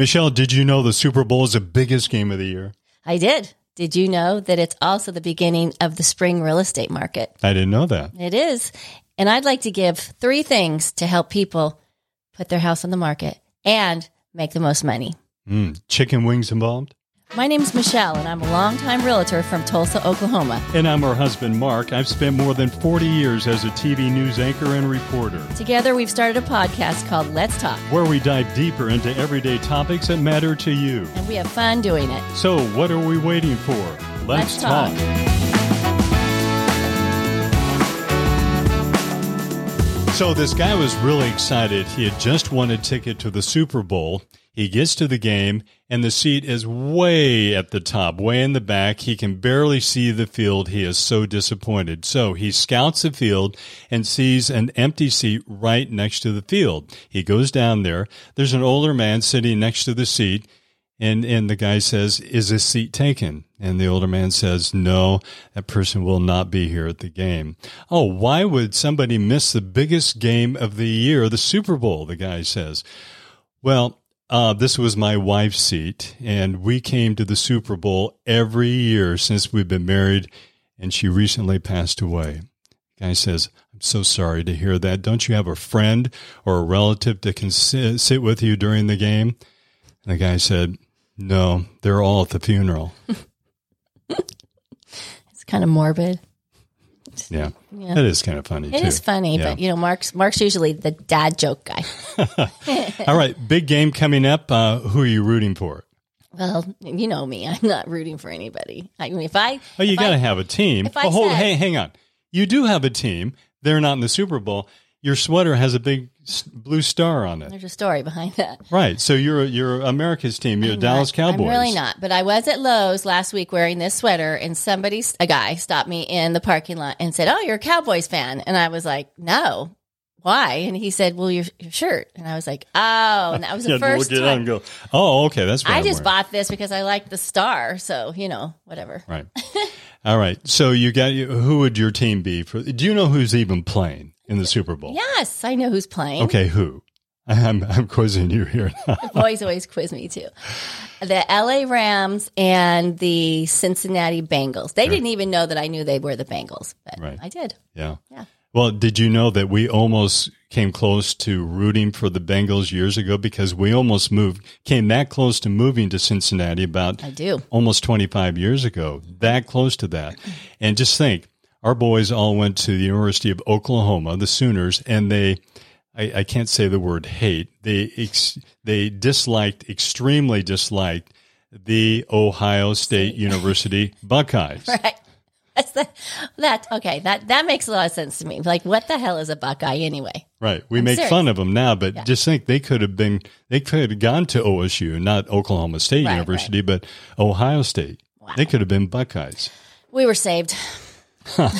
Michelle, did you know the Super Bowl is the biggest game of the year? I did. Did you know that it's also the beginning of the spring real estate market? I didn't know that. It is. And I'd like to give 3 things to help people put their house on the market and make the most money. Chicken wings involved? My name's Michelle, and I'm a longtime realtor from Tulsa, Oklahoma. And I'm her husband, Mark. I've spent more than 40 years as a TV news anchor and reporter. Together, we've started a podcast called Let's Talk, where we dive deeper into everyday topics that matter to you. And we have fun doing it. So what are we waiting for? Let's talk. So this guy was really excited. He had just won a ticket to the Super Bowl. He gets to the game, and the seat is way at the top, way in the back. He can barely see the field. He is so disappointed. So he scouts the field and sees an empty seat right next to the field. He goes down there. There's an older man sitting next to the seat, and the guy says, "Is this seat taken?" And the older man says, "No, that person will not be here at the game." "Oh, why would somebody miss the biggest game of the year, the Super Bowl?" the guy says. "Well, this was my wife's seat, and we came to the Super Bowl every year since we've been married, and she recently passed away." The guy says, "I'm so sorry to hear that. Don't you have a friend or a relative that can sit with you during the game?" And the guy said, "No, they're all at the funeral." It's kind of morbid. Yeah, that is kind of funny. It is funny, yeah. But you know, Mark's usually the dad joke guy. All right, big game coming up. Who are you rooting for? Well, you know me. I'm not rooting for anybody. I mean, you got to have a team. Hang on. You do have a team. They're not in the Super Bowl. Your sweater has a big blue star on it. There's a story behind that. Right. So you're America's team. You're Dallas Cowboys. I'm really not. But I was at Lowe's last week wearing this sweater, and a guy stopped me in the parking lot and said, "Oh, you're a Cowboys fan." And I was like, "No. Why?" And he said, "Well, your shirt." And I was like, "Oh." And that was the first time. And go, "Oh, okay, that's what I just bought this because I like the star." So, you know, whatever. Right. All right. So who would your team be for? Do you know who's even playing in the Super Bowl? Yes, I know who's playing. Okay, who? I'm quizzing you here. Boys always quiz me too. The LA Rams and the Cincinnati Bengals. They didn't even know that I knew they were the Bengals, but I did. Yeah. Well, did you know that we almost came close to rooting for the Bengals years ago because we almost came that close to moving to Cincinnati almost 25 years ago, that close to that. And just think, our boys all went to the University of Oklahoma, the Sooners, and I can't say the word hate, they extremely disliked the Ohio State University Buckeyes. Right. That makes a lot of sense to me. Like, what the hell is a Buckeye anyway? Right. We make fun of them now, but just think they could have gone to OSU, not Oklahoma State University, but Ohio State. Wow. They could have been Buckeyes. We were saved from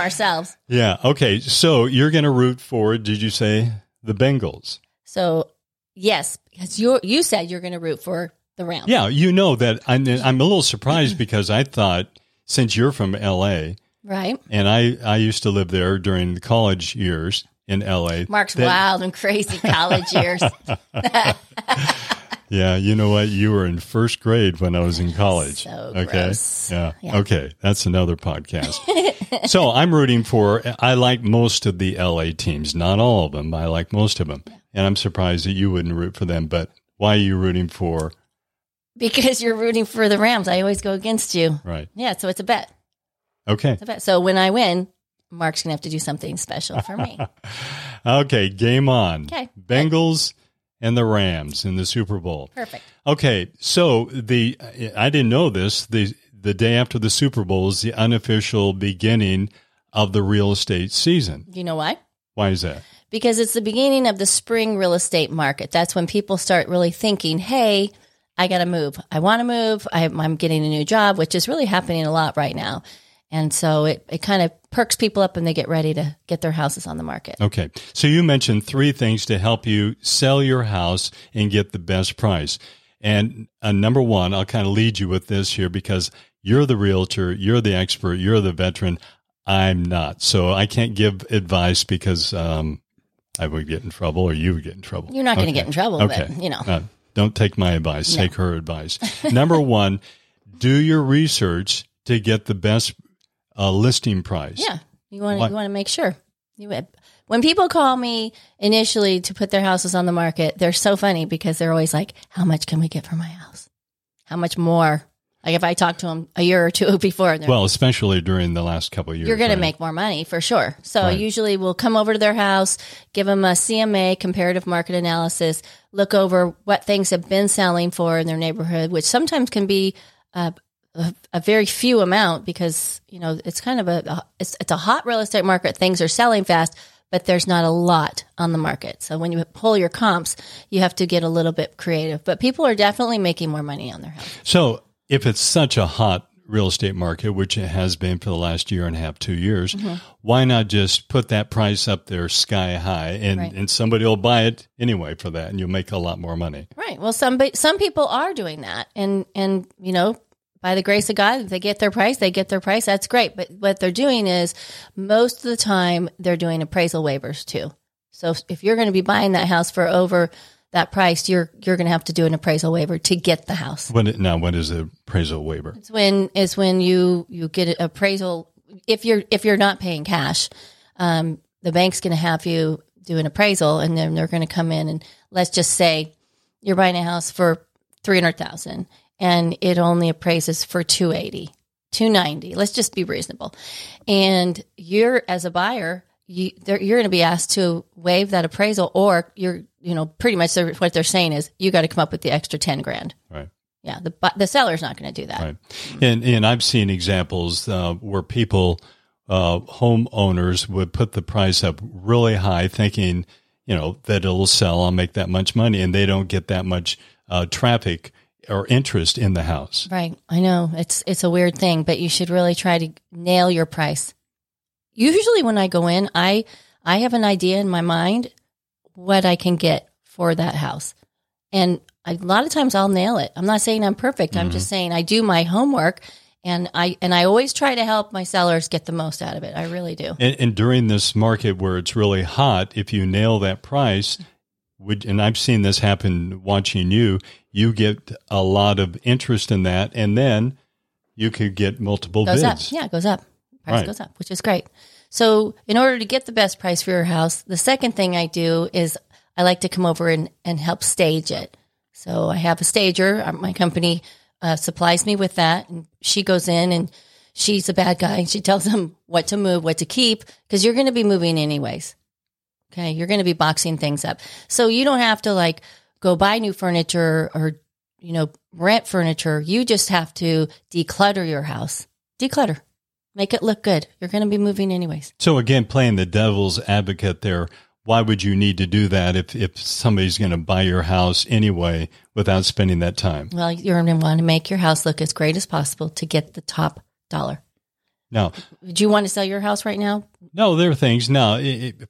ourselves. Yeah. Okay. So you're going to root for, did you say, the Bengals? So yes, because you said you're going to root for the Rams. Yeah. You know that I'm a little surprised because I thought, since you're from LA, right? And I used to live there during the college years in LA. Mark's wild and crazy college years. Yeah, you know what? You were in first grade when I was in college. So gross. Yeah. Okay, that's another podcast. So I'm rooting for. I like most of the LA teams, not all of them, but I like most of them, and I'm surprised that you wouldn't root for them. But why are you rooting for? Because you're rooting for the Rams. I always go against you. Right. Yeah, so it's a bet. Okay. It's a bet. So when I win, Mark's going to have to do something special for me. Okay, game on. Okay. Bengals and the Rams in the Super Bowl. Perfect. Okay, so I didn't know this. The day after the Super Bowl is the unofficial beginning of the real estate season. You know why? Why is that? Because it's the beginning of the spring real estate market. That's when people start really thinking, hey, I got to move. I want to move. I'm getting a new job, which is really happening a lot right now. And so it kind of perks people up and they get ready to get their houses on the market. Okay. So you mentioned 3 things to help you sell your house and get the best price. And number 1, I'll kind of lead you with this here because you're the realtor, you're the expert, you're the veteran. I'm not. So I can't give advice because I would get in trouble or you would get in trouble. You're not going to get in trouble, but you know. Don't take my advice. No. Take her advice. Number one, do your research to get the best listing price. Yeah. You want to make sure. When people call me initially to put their houses on the market, they're so funny because they're always like, how much can we get for my house? How much more? Like if I talk to them a year or two before. Well, especially during the last couple of years. You're going to make more money for sure. So usually we'll come over to their house, give them a CMA, comparative market analysis, look over what things have been selling for in their neighborhood, which sometimes can be a very few amount because, you know, it's kind of it's a hot real estate market. Things are selling fast, but there's not a lot on the market. So when you pull your comps, you have to get a little bit creative. But people are definitely making more money on their house. So if it's such a hot real estate market, which it has been for the last year and a half, 2 years, why not just put that price up there sky high and somebody will buy it anyway for that and you'll make a lot more money. Right. Well, some people are doing that and you know, by the grace of God, they get their price, That's great. But what they're doing is most of the time they're doing appraisal waivers too. So if you're going to be buying that house for over that price, you're going to have to do an appraisal waiver to get the house. What is the appraisal waiver? It's when you get an appraisal. If you're not paying cash, the bank's going to have you do an appraisal, and then they're going to come in and let's just say you're buying a house for $300,000, and it only appraises for $280,000, $290,000. Let's just be reasonable, and you're as a buyer. You're going to be asked to waive that appraisal, or pretty much what they're saying is you got to come up with the extra $10,000. Right. Yeah. The seller's not going to do that. Right. And I've seen examples where people, homeowners would put the price up really high thinking, you know, that it'll sell. I'll make that much money, and they don't get that much traffic or interest in the house. Right. I know it's a weird thing, but you should really try to nail your price. Usually when I go in, I have an idea in my mind what I can get for that house. And a lot of times I'll nail it. I'm not saying I'm perfect. I'm just saying I do my homework, and I always try to help my sellers get the most out of it. I really do. And during this market where it's really hot, if you nail that price, and I've seen this happen watching you get a lot of interest in that, and then you could get multiple bids. Up. Yeah, it goes up. Price goes up, which is great. So in order to get the best price for your house, the second thing I do is I like to come over and help stage it. So I have a stager. My company supplies me with that. And she goes in and she's a bad guy. And she tells them what to move, what to keep, because you're going to be moving anyways. Okay. You're going to be boxing things up. So you don't have to like go buy new furniture or, you know, rent furniture. You just have to declutter your house. Declutter. Make it look good. You're going to be moving anyways. So again, playing the devil's advocate there, why would you need to do that if somebody's going to buy your house anyway without spending that time? Well, you're going to want to make your house look as great as possible to get the top dollar. Now, do you want to sell your house right now? No, there are things. Now,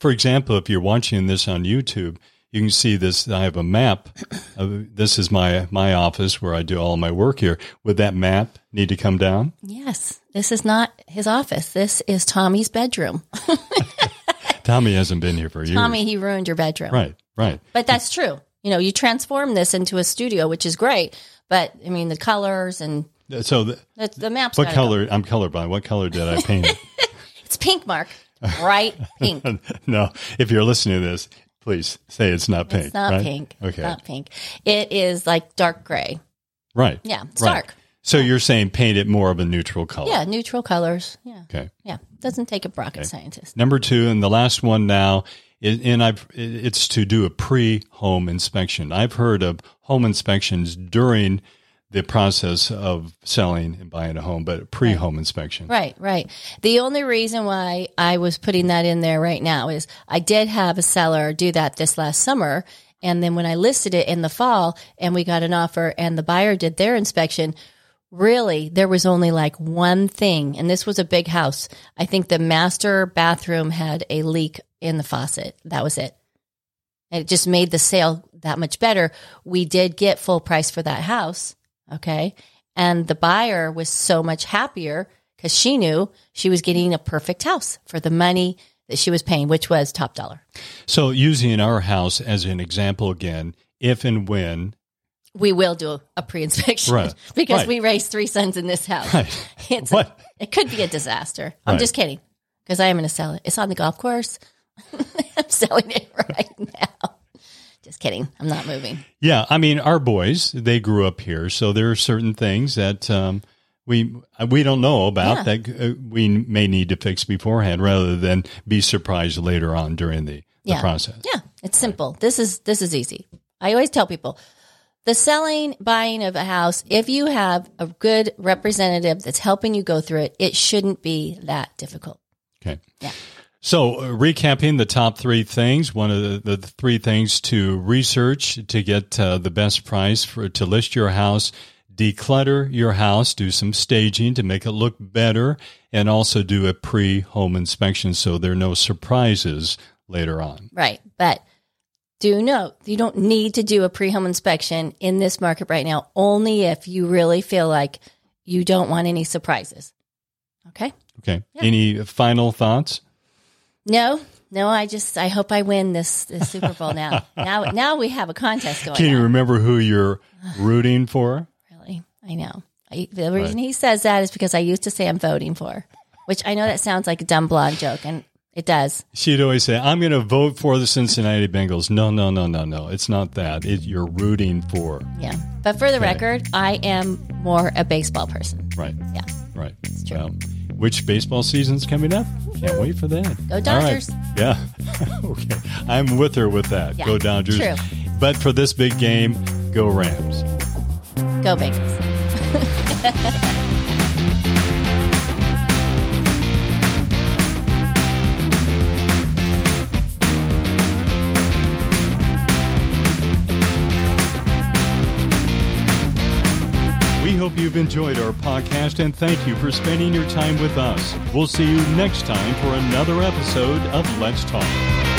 for example, if you're watching this on YouTube, you can see this. I have a map. This is my office where I do all my work here. Would that map need to come down? Yes. This is not his office. This is Tommy's bedroom. Tommy hasn't been here for years. Tommy, he ruined your bedroom. Right. But that's true. You know, you transform this into a studio, which is great. But, I mean, the colors and so the map's what color? Go. I'm colorblind. What color did I paint? It's pink, Mark. Bright pink. No, if you're listening to this, please say it's not pink. It's not pink. Okay. It's not pink. It is like dark gray. Right. Yeah. It's dark. So you're saying paint it more of a neutral color. Yeah. Neutral colors. Yeah. Okay. Yeah. Doesn't take a rocket scientist. Number two, and the last one now, it's to do a pre-home inspection. I've heard of home inspections during the process of selling and buying a home, but a pre-home inspection. Right. The only reason why I was putting that in there right now is I did have a seller do that this last summer. And then when I listed it in the fall and we got an offer and the buyer did their inspection, really, there was only like one thing. And this was a big house. I think the master bathroom had a leak in the faucet. That was it. It just made the sale that much better. We did get full price for that house. Okay. And the buyer was so much happier because she knew she was getting a perfect house for the money that she was paying, which was top dollar. So using our house as an example again, if and when we will do a pre-inspection because we raised three sons in this house. Right. It could be a disaster. I'm just kidding because I am going to sell it. It's on the golf course. I'm selling it right now. Just kidding. I'm not moving. Yeah. I mean, our boys, they grew up here. So there are certain things that we don't know about that we may need to fix beforehand rather than be surprised later on during the process. Yeah. It's simple. This is easy. I always tell people the selling, buying of a house, if you have a good representative that's helping you go through it, it shouldn't be that difficult. Okay. Yeah. So recapping the top three things, one of the three things to research to get the best price to list your house, declutter your house, do some staging to make it look better, and also do a pre-home inspection so there are no surprises later on. Right. But do note, you don't need to do a pre-home inspection in this market right now, only if you really feel like you don't want any surprises. Okay? Okay. Yeah. Any final thoughts? No, I hope I win this Super Bowl now. Now we have a contest going on. Can you remember who you're rooting for? Really? I know. The reason he says that is because I used to say I'm voting for, which I know that sounds like a dumb blonde joke, and it does. She'd always say, I'm going to vote for the Cincinnati Bengals. No. It's not that. You're rooting for. Yeah. But for the record, I am more a baseball person. Right. Yeah. Right. It's true. Well, which baseball season's coming up? Can't wait for that. Go Dodgers. Right. Yeah. Okay. I'm with her with that. Yeah, go Dodgers. True. But for this big game, go Rams. Go Bengals. Hope you've enjoyed our podcast, and thank you for spending your time with us. We'll see you next time for another episode of Let's Talk.